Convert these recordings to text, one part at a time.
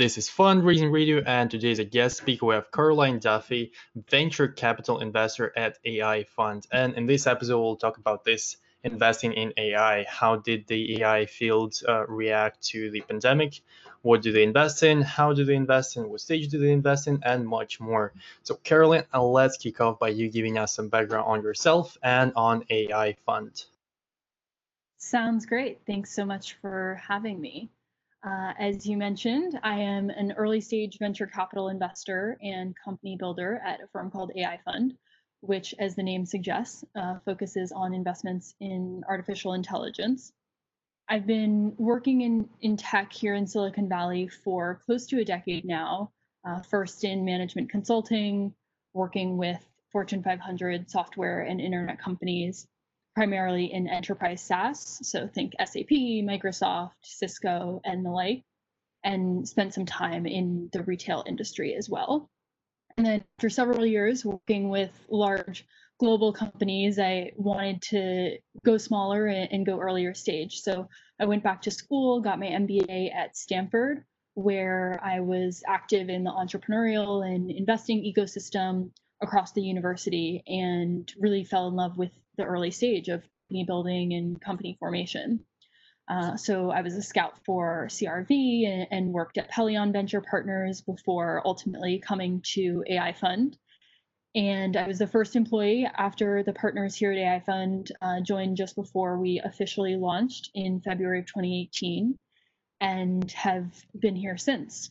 This is Fund Reason Radio, and today's a guest speaker we have Caroline Duffy, venture capital investor at AI Fund. And in this episode, we'll talk about this investing in AI. How did the AI field react to the pandemic? What do they invest in? How do they invest in? What stage do they invest in? And much more. So, Caroline, let's kick off by you giving us some background on yourself and on AI Fund. Sounds great. Thanks so much for having me. As you mentioned, I am an early stage venture capital investor and company builder at a firm called AI Fund, which, as the name suggests, focuses on investments in artificial intelligence. I've been working in tech here in Silicon Valley for close to a decade now, first in management consulting, working with Fortune 500 software and internet companies, primarily in enterprise SaaS, so think SAP, Microsoft, Cisco, and the like, and spent some time in the retail industry as well. And then after several years working with large global companies, I wanted to go smaller and go earlier stage. So I went back to school, got my MBA at Stanford, where I was active in the entrepreneurial and investing ecosystem across the university, and really fell in love with the early stage of company building and company formation. So I was a scout for CRV and worked at Pelion Venture Partners before ultimately coming to AI Fund. And I was the first employee after the partners here at AI Fund joined just before we officially launched in February of 2018, and have been here since.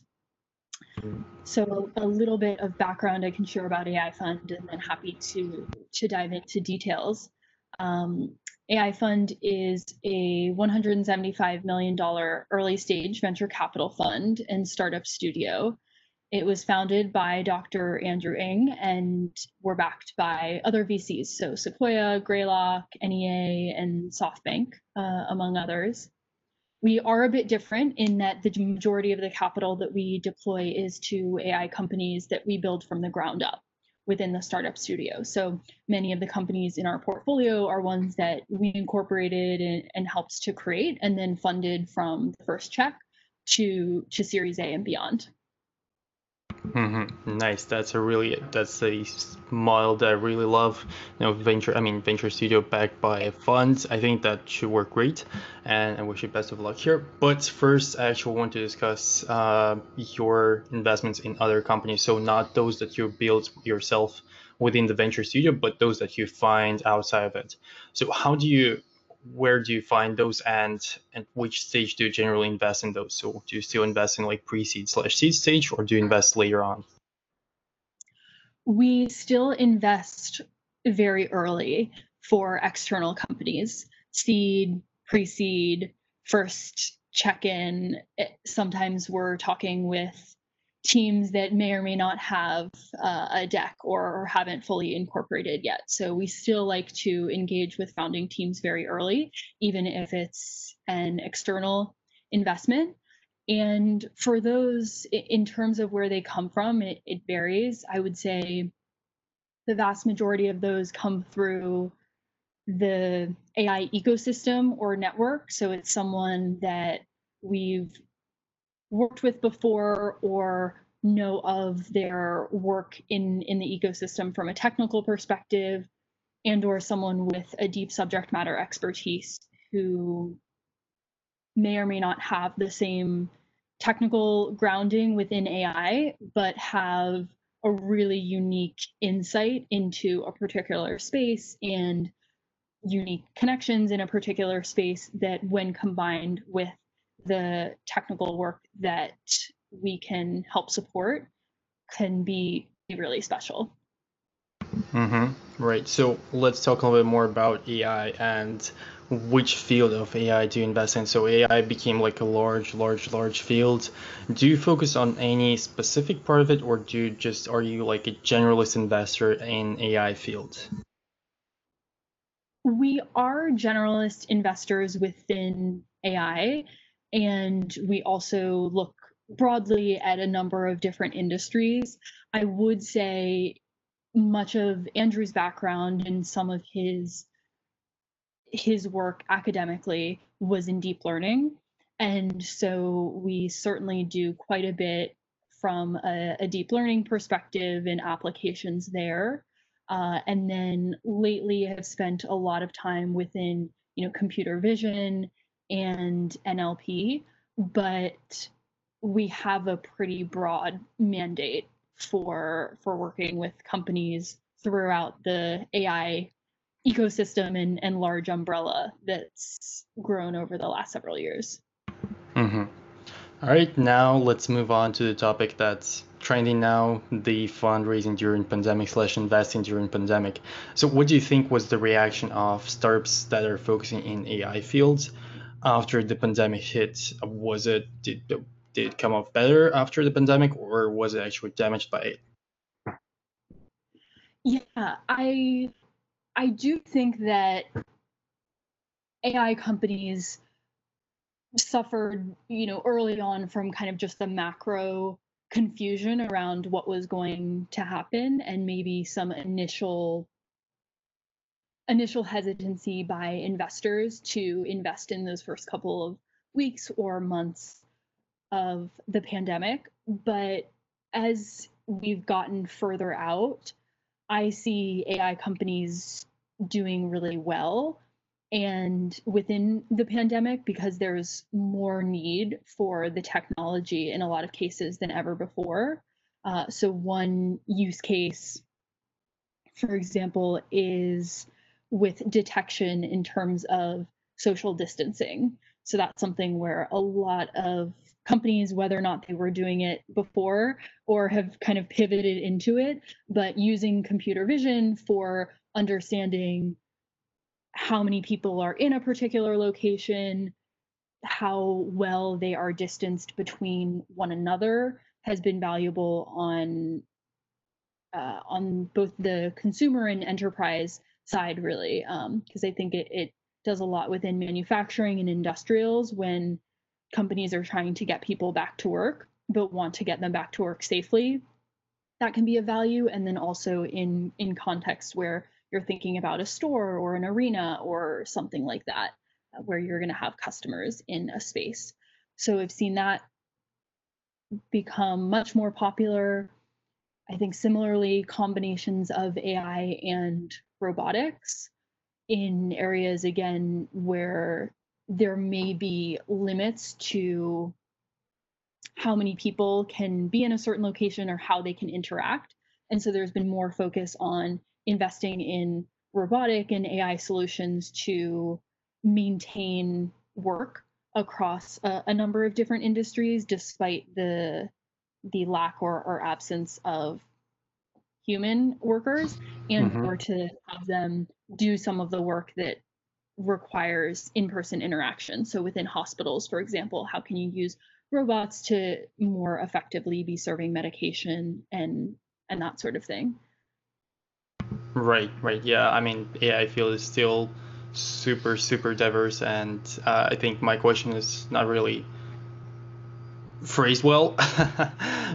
So a little bit of background I can share about AI Fund, and then happy to dive into details. AI Fund is a $175 million early stage venture capital fund and startup studio. It was founded by Dr. Andrew Ng, and we're backed by other VCs, so Sequoia, Greylock, NEA, and SoftBank, among others. We are a bit different in that the majority of the capital that we deploy is to AI companies that we build from the ground up within the startup studio. So many of the companies in our portfolio are ones that we incorporated and helped to create, and then funded from the first check to Series A and beyond. Mm-hmm. Nice. That's a model that I really love. You know, venture studio backed by funds. I think that should work great, and I wish you best of luck here. But first, I actually want to discuss your investments in other companies. So not those that you build yourself within the venture studio, but those that you find outside of it. So where do you find those, and at which stage do you generally invest in those? So do you still invest in like pre-seed/seed stage, or do you invest later on? We still invest very early for external companies, seed, pre-seed, first check-in. Sometimes we're talking with teams that may or may not have a deck or haven't fully incorporated yet. So we still like to engage with founding teams very early, even if it's an external investment. And for those, in terms of where they come from, it varies. I would say the vast majority of those come through the AI ecosystem or network. So it's someone that we've worked with before, or know of their work in the ecosystem from a technical perspective, and or someone with a deep subject matter expertise who may or may not have the same technical grounding within AI, but have a really unique insight into a particular space and unique connections in a particular space that, when combined with the technical work that we can help support, can be really special. Mm-hmm. Right. So let's talk a little bit more about AI and which field of AI do you invest in? So AI became like a large field. Do you focus on any specific part of it, or are you like a generalist investor in AI field? We are generalist investors within AI. And we also look broadly at a number of different industries. I would say much of Andrew's background and some of his work academically was in deep learning. And so we certainly do quite a bit from a deep learning perspective and applications there. And then lately have spent a lot of time within, computer vision and NLP, but we have a pretty broad mandate for working with companies throughout the AI ecosystem and large umbrella that's grown over the last several years. Mm-hmm. All right, now let's move on to the topic that's trending now, the fundraising during pandemic / investing during pandemic. So what do you think was the reaction of startups that are focusing in AI fields after the pandemic hit? Was it, did it come off better after the pandemic, or was it actually damaged by it? Yeah, I do think that AI companies suffered, early on from kind of just the macro confusion around what was going to happen, and maybe some initial hesitancy by investors to invest in those first couple of weeks or months of the pandemic. But as we've gotten further out, I see AI companies doing really well. And within the pandemic, because there's more need for the technology in a lot of cases than ever before. So one use case, for example, is with detection in terms of social distancing. So that's something where a lot of companies, whether or not they were doing it before or have kind of pivoted into it, but using computer vision for understanding how many people are in a particular location, how well they are distanced between one another, has been valuable on both the consumer and enterprise side, really, because I think it does a lot within manufacturing and industrials when companies are trying to get people back to work, but want to get them back to work safely. That can be a value. And then also in context where you're thinking about a store or an arena or something like that, where you're going to have customers in a space. So I've seen that become much more popular. I think similarly, combinations of AI and robotics in areas, again, where there may be limits to how many people can be in a certain location or how they can interact. And so there's been more focus on investing in robotic and AI solutions to maintain work across a number of different industries, despite the lack or absence of human workers, and or to have them do some of the work that requires in-person interaction. So within hospitals, for example, how can you use robots to more effectively be serving medication and that sort of thing? Right. Yeah, I mean, AI field is still super, super diverse. And I think my question is not really phrased well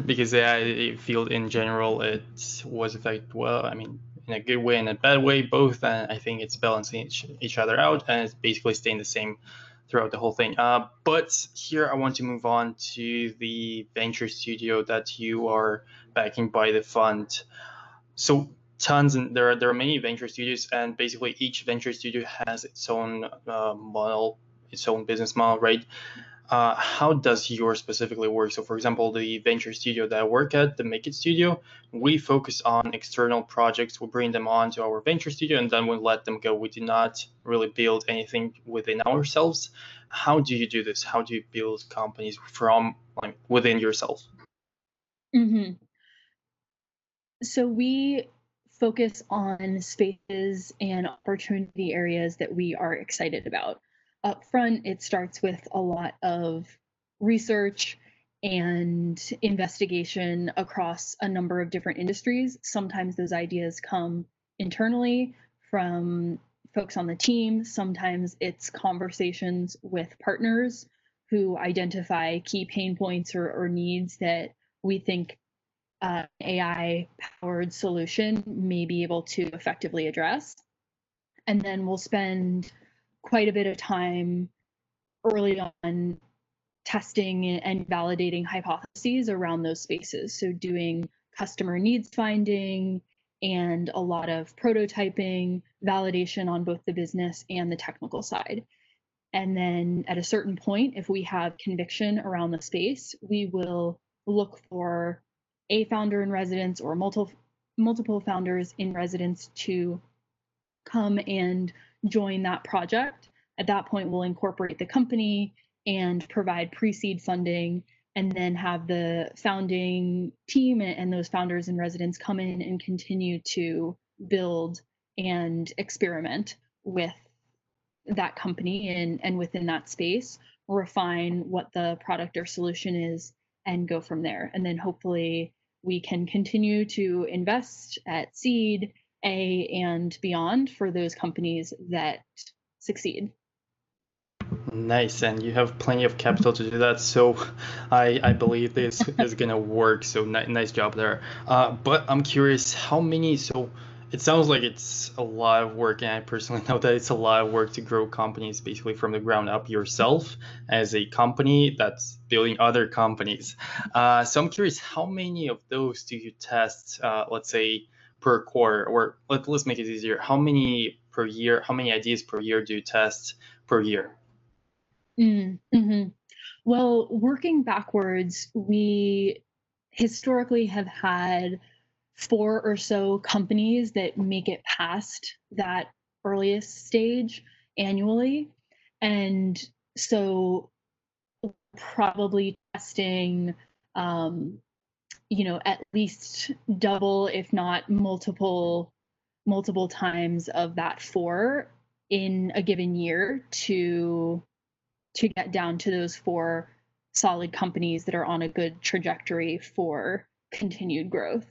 because AI field in general, it was affected well, I mean, in a good way and a bad way, both. And I think it's balancing each other out, and it's basically staying the same throughout the whole thing. But here I want to move on to the venture studio that you are backing by the fund. So tons, and there are many venture studios, and basically each venture studio has its own model, its own business model, right? How does yours specifically work? So for example, the venture studio that I work at, the Make It Studio, we focus on external projects. We bring them on to our venture studio and then we let them go. We do not really build anything within ourselves. How do you do this? How do you build companies from within yourself? Mm-hmm. So we focus on spaces and opportunity areas that we are excited about. Up front, it starts with a lot of research and investigation across a number of different industries. Sometimes those ideas come internally from folks on the team. Sometimes it's conversations with partners who identify key pain points or needs that we think an AI-powered solution may be able to effectively address. And then we'll spend quite a bit of time early on testing and validating hypotheses around those spaces. So doing customer needs finding and a lot of prototyping, validation on both the business and the technical side. And then at a certain point, if we have conviction around the space, we will look for a founder in residence or multiple founders in residence to come and join that project. At that point, we'll incorporate the company and provide pre-seed funding, and then have the founding team and those founders in residence come in and continue to build and experiment with that company and within that space, refine what the product or solution is, and go from there. And then hopefully we can continue to invest at seed, A, and beyond for those companies that succeed. Nice, and you have plenty of capital to do that, so I believe this is gonna work. So nice job there. But I'm curious, how many? So it sounds like it's a lot of work, and I personally know that it's a lot of work to grow companies basically from the ground up yourself as a company that's building other companies. So I'm curious, how many of those do you test? Let's say per quarter, or let's make it easier. How many per year? How many ideas per year do you test per year? Mm-hmm. Well, working backwards, we historically have had 4 or so companies that make it past that earliest stage annually. And so probably testing, at least double, if not multiple times of that 4 in a given year to get down to those 4 solid companies that are on a good trajectory for continued growth.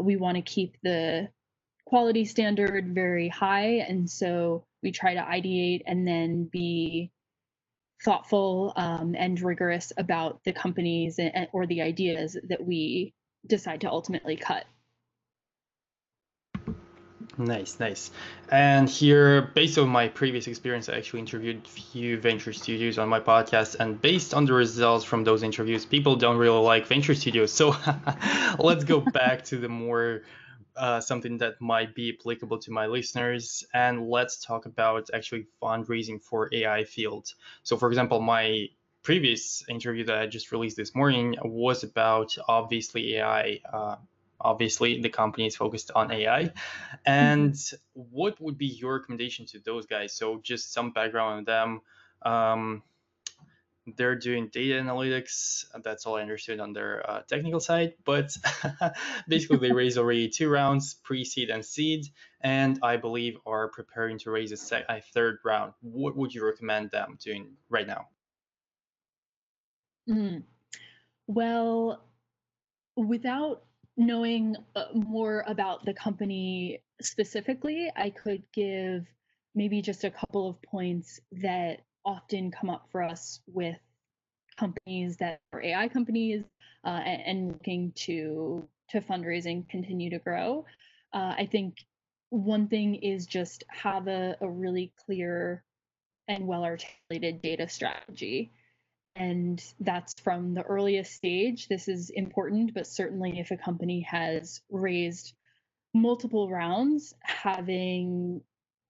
We want to keep the quality standard very high, and so we try to ideate and then be thoughtful and rigorous about the companies or the ideas that we decide to ultimately cut. Nice. And here, based on my previous experience, I actually interviewed a few venture studios on my podcast, and based on the results from those interviews, people don't really like venture studios. So let's go back to the more something that might be applicable to my listeners, and let's talk about actually fundraising for AI field. So for example, my previous interview that I just released this morning was about obviously AI. Obviously, the company is focused on AI. And what would be your recommendation to those guys? So just some background on them. They're doing data analytics. That's all I understood on their technical side. But basically, they raised already 2 rounds, pre-seed and seed, and I believe are preparing to raise a third round. What would you recommend them doing right now? Well, without knowing more about the company specifically, I could give maybe just a couple of points that often come up for us with companies that are AI companies and looking to fundraising continue to grow. I think one thing is just have a really clear and well-articulated data strategy. And that's from the earliest stage. This is important, but certainly if a company has raised multiple rounds, having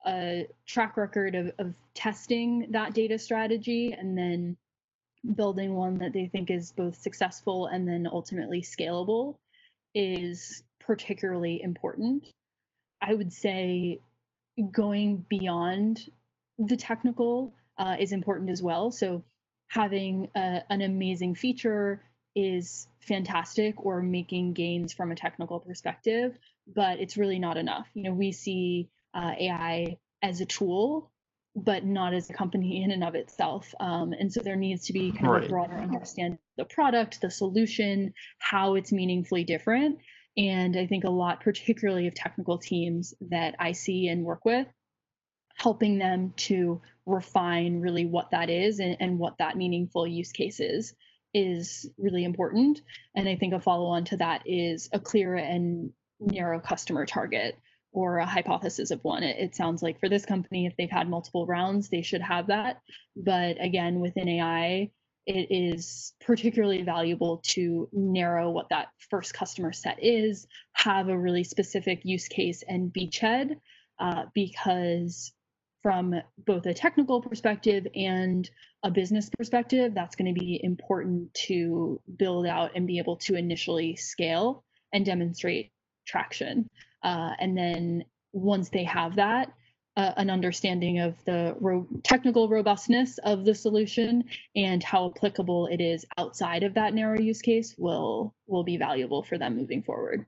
a track record of testing that data strategy and then building one that they think is both successful and then ultimately scalable is particularly important. I would say going beyond the technical is important as well. So having an amazing feature is fantastic, or making gains from a technical perspective, but it's really not enough. We see AI as a tool, but not as a company in and of itself. And so there needs to be kind of a broader understanding of the product, the solution, how it's meaningfully different. And I think a lot, particularly of technical teams that I see and work with, helping them to refine really what that is and what that meaningful use case is really important. And I think a follow-on to that is a clear and narrow customer target or a hypothesis of one. It sounds like for this company, if they've had multiple rounds, they should have that. But again, within AI, it is particularly valuable to narrow what that first customer set is, have a really specific use case and beachhead, because from both a technical perspective and a business perspective, that's going to be important to build out and be able to initially scale and demonstrate traction. And then once they have that, an understanding of the technical robustness of the solution and how applicable it is outside of that narrow use case will be valuable for them moving forward.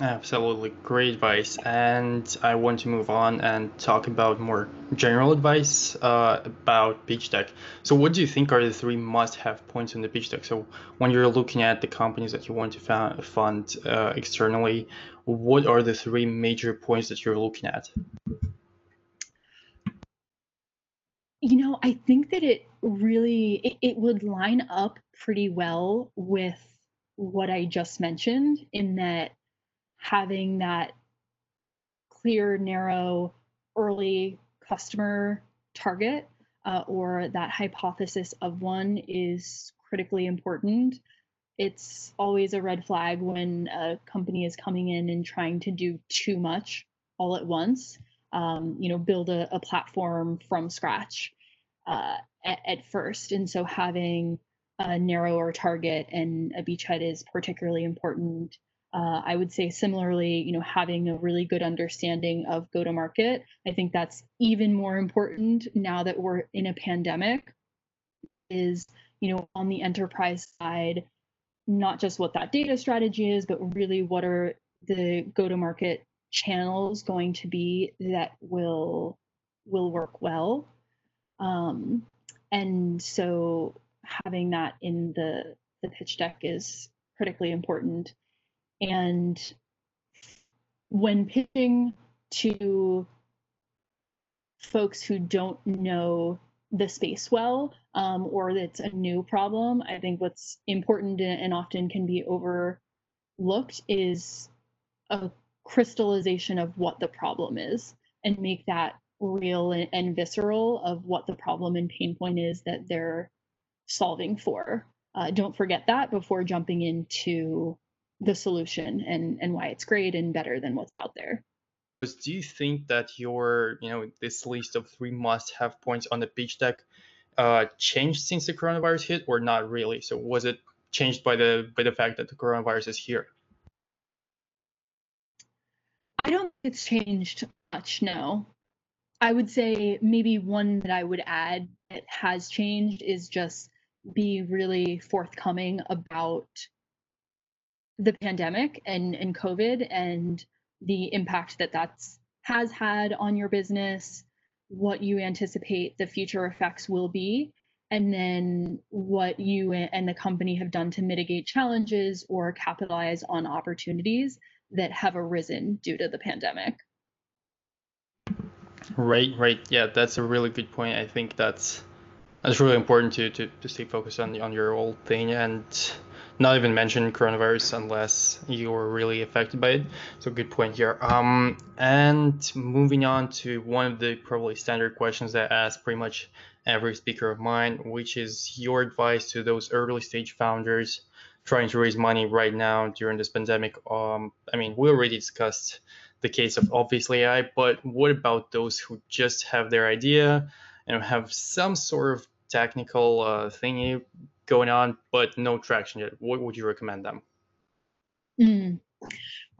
Absolutely, great advice. And I want to move on and talk about more general advice about pitch deck. So what do you think are the three must-have points in the pitch deck? So when you're looking at the companies that you want to fund externally, what are the three major points that you're looking at? You know, I think that it really, it would line up pretty well with what I just mentioned, in that having that clear, narrow, early customer target or that hypothesis of one is critically important. It's always a red flag when a company is coming in and trying to do too much all at once, you know, build a platform from scratch at first. And so having a narrower target and a beachhead is particularly important. I would say similarly, you know, having a really good understanding of go-to-market. I think that's even more important now that we're in a pandemic, is, you know, on the enterprise side, not just what that data strategy is, but really what are the go-to-market channels going to be that will work well. And so having that in the pitch deck is critically important. And when pitching to folks who don't know the space well, or that's a new problem, I think what's important and often can be overlooked is a crystallization of what the problem is, and make that real and visceral of what the problem and pain point is that they're solving for. Don't forget that before jumping into the solution and why it's great and better than what's out there. Do you think that your, you know, this list of three must-have points on the pitch deck changed since the coronavirus hit, or not really? So was it changed by the fact that the coronavirus is here? I don't think it's changed much, no. I would say maybe one that I would add that has changed is just be really forthcoming about the pandemic and COVID and the impact that has had on your business, what you anticipate the future effects will be, and then what you and the company have done to mitigate challenges or capitalize on opportunities that have arisen due to the pandemic. Right. Yeah, that's a really good point. I think that's really important to stay focused on your old thing and not even mention coronavirus unless you were really affected by it. So good point here. And moving on to one of the probably standard questions that I ask pretty much every speaker of mine, which is your advice to those early stage founders trying to raise money right now during this pandemic. I mean, we already discussed the case of obviously AI, but what about those who just have their idea and have some sort of technical thingy going on, but no traction yet? What would you recommend them?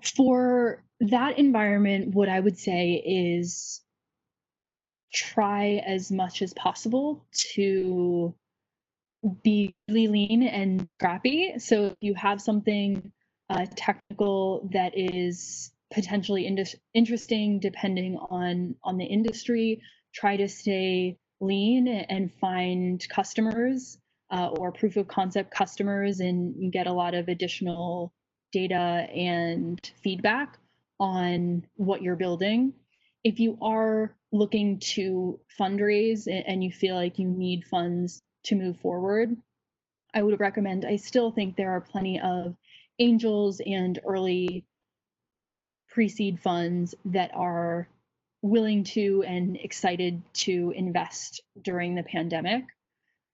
For that environment, what I would say is try as much as possible to be really lean and scrappy. So if you have something technical that is potentially interesting, depending on the industry, try to stay lean and find customers or proof of concept customers, and get a lot of additional data and feedback on what you're building. If you are looking to fundraise and you feel like you need funds to move forward, I would recommend, I still think there are plenty of angels and early pre-seed funds that are willing to and excited to invest during the pandemic.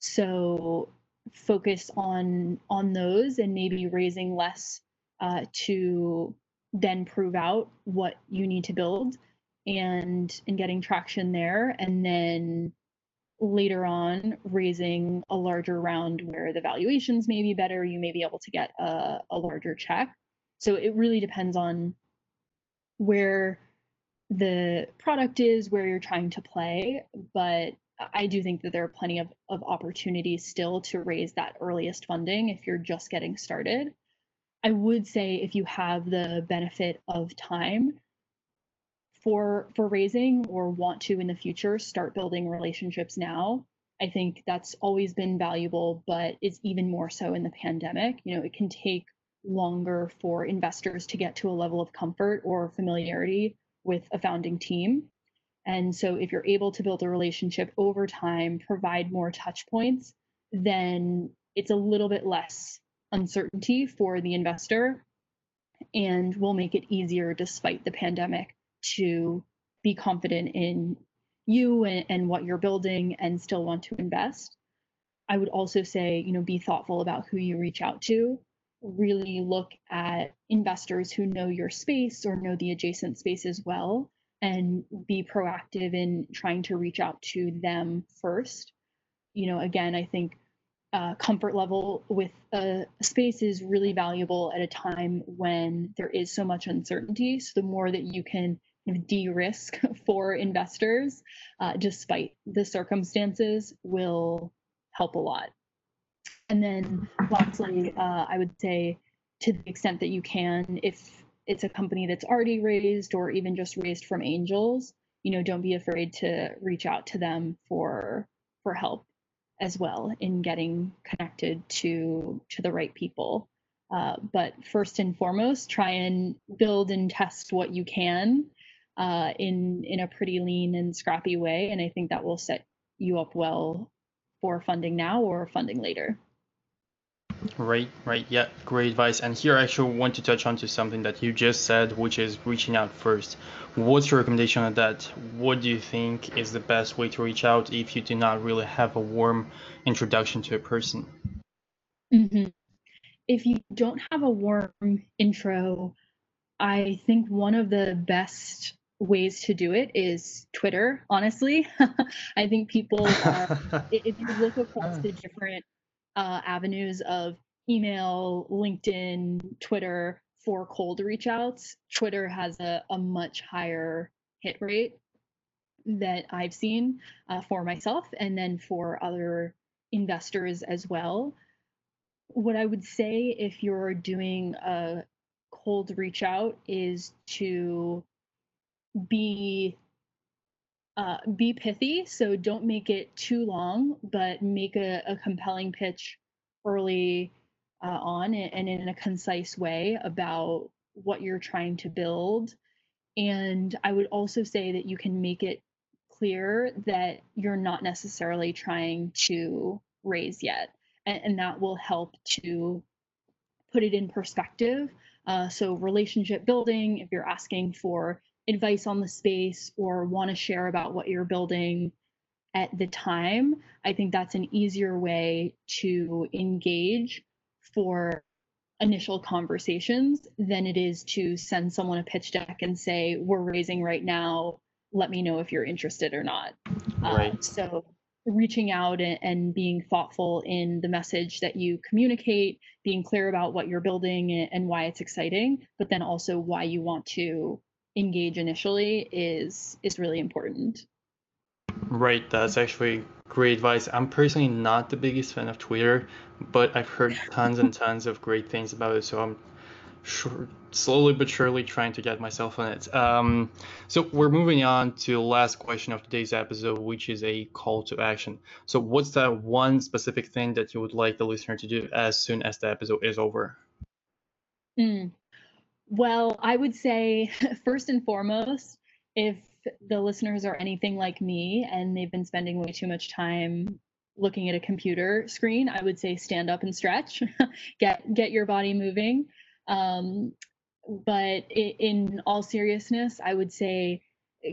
So focus on those and maybe raising less to then prove out what you need to build and getting traction there. And then later on, raising a larger round where the valuations may be better, you may be able to get a larger check. So it really depends on where the product is, where you're trying to play. But I do think that there are plenty of opportunities still to raise that earliest funding if you're just getting started. I would say if you have the benefit of time for raising or want to in the future, start building relationships now. I think that's always been valuable, but it's even more so in the pandemic. You know, it can take longer for investors to get to a level of comfort or familiarity with a founding team. And so if you're able to build a relationship over time, provide more touch points, then it's a little bit less uncertainty for the investor and will make it easier despite the pandemic to be confident in you and what you're building and still want to invest. I would also say, you know, be thoughtful about who you reach out to. Really look at investors who know your space or know the adjacent space as well, and be proactive in trying to reach out to them first. You know, again, I think comfort level with a space is really valuable at a time when there is so much uncertainty. So the more that you can de-risk for investors, despite the circumstances, will help a lot. And then lastly, I would say to the extent that you can, if it's a company that's already raised or even just raised from angels, you know, don't be afraid to reach out to them for help as well in getting connected to the right people. But first and foremost, try and build and test what you can in a pretty lean and scrappy way. And I think that will set you up well for funding now or funding later. Right. Yeah, great advice. And here I actually want to touch on to something that you just said, which is reaching out first. What's your recommendation on that? What do you think is the best way to reach out if you do not really have a warm introduction to a person? Mm-hmm. If you don't have a warm intro, I think one of the best ways to do it is Twitter, honestly. I think people, if you look across the different avenues of email, LinkedIn, Twitter for cold reach outs, Twitter has a much higher hit rate that I've seen for myself and then for other investors as well. What I would say if you're doing a cold reach out is to be pithy, so don't make it too long, but make a compelling pitch early on and in a concise way about what you're trying to build. And I would also say that you can make it clear that you're not necessarily trying to raise yet, and that will help to put it in perspective. So relationship building, if you're asking for advice on the space or want to share about what you're building at the time, I think that's an easier way to engage for initial conversations than it is to send someone a pitch deck and say, we're raising right now, let me know if you're interested or not. Right. So reaching out and being thoughtful in the message that you communicate, being clear about what you're building and why it's exciting, but then also why you want to engage initially is really important. Right, that's actually great advice. I'm personally not the biggest fan of Twitter, but I've heard tons and tons of great things about it, so I'm sure, slowly but surely trying to get myself on it. So we're moving on to the last question of today's episode, which is a call to action. So what's that one specific thing that you would like the listener to do as soon as the episode is over? Well, I would say first and foremost, if the listeners are anything like me and they've been spending way too much time looking at a computer screen, I would say stand up and stretch, get your body moving. But in all seriousness, I would say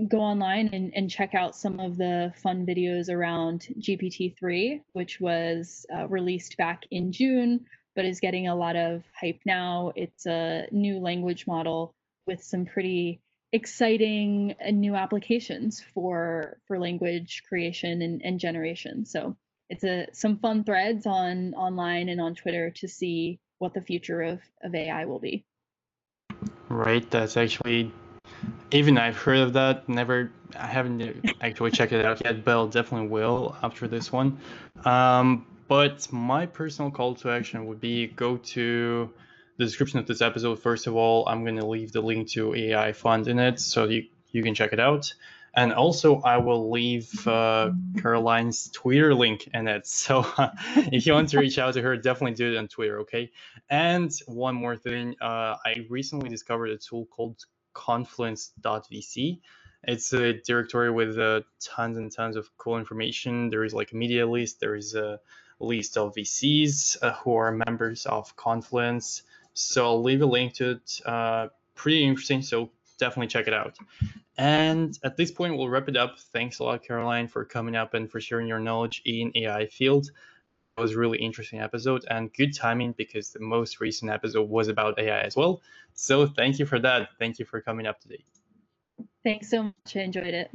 go online and check out some of the fun videos around GPT-3, which was released back in June, but is getting a lot of hype now. It's a new language model with some pretty exciting new applications for language creation and generation. So it's some fun threads online and on Twitter to see what the future of AI will be. Right, that's actually, even I've heard of that, I haven't actually checked it out yet, but I'll definitely will after this one. But my personal call to action would be go to the description of this episode. First of all, I'm going to leave the link to AI Fund in it, so you can check it out. And also, I will leave Caroline's Twitter link in it. So if you want to reach out to her, definitely do it on Twitter, okay? And one more thing, I recently discovered a tool called Confluence.vc. It's a directory with tons and tons of cool information. There is like a media list. There is a list of VCs who are members of Confluence. So I'll leave a link to it. Pretty interesting, so definitely check it out. And at this point, we'll wrap it up. Thanks a lot, Caroline, for coming up and for sharing your knowledge in AI field. It was a really interesting episode and good timing because the most recent episode was about AI as well. So thank you for that. Thank you for coming up today. Thanks so much. I enjoyed it.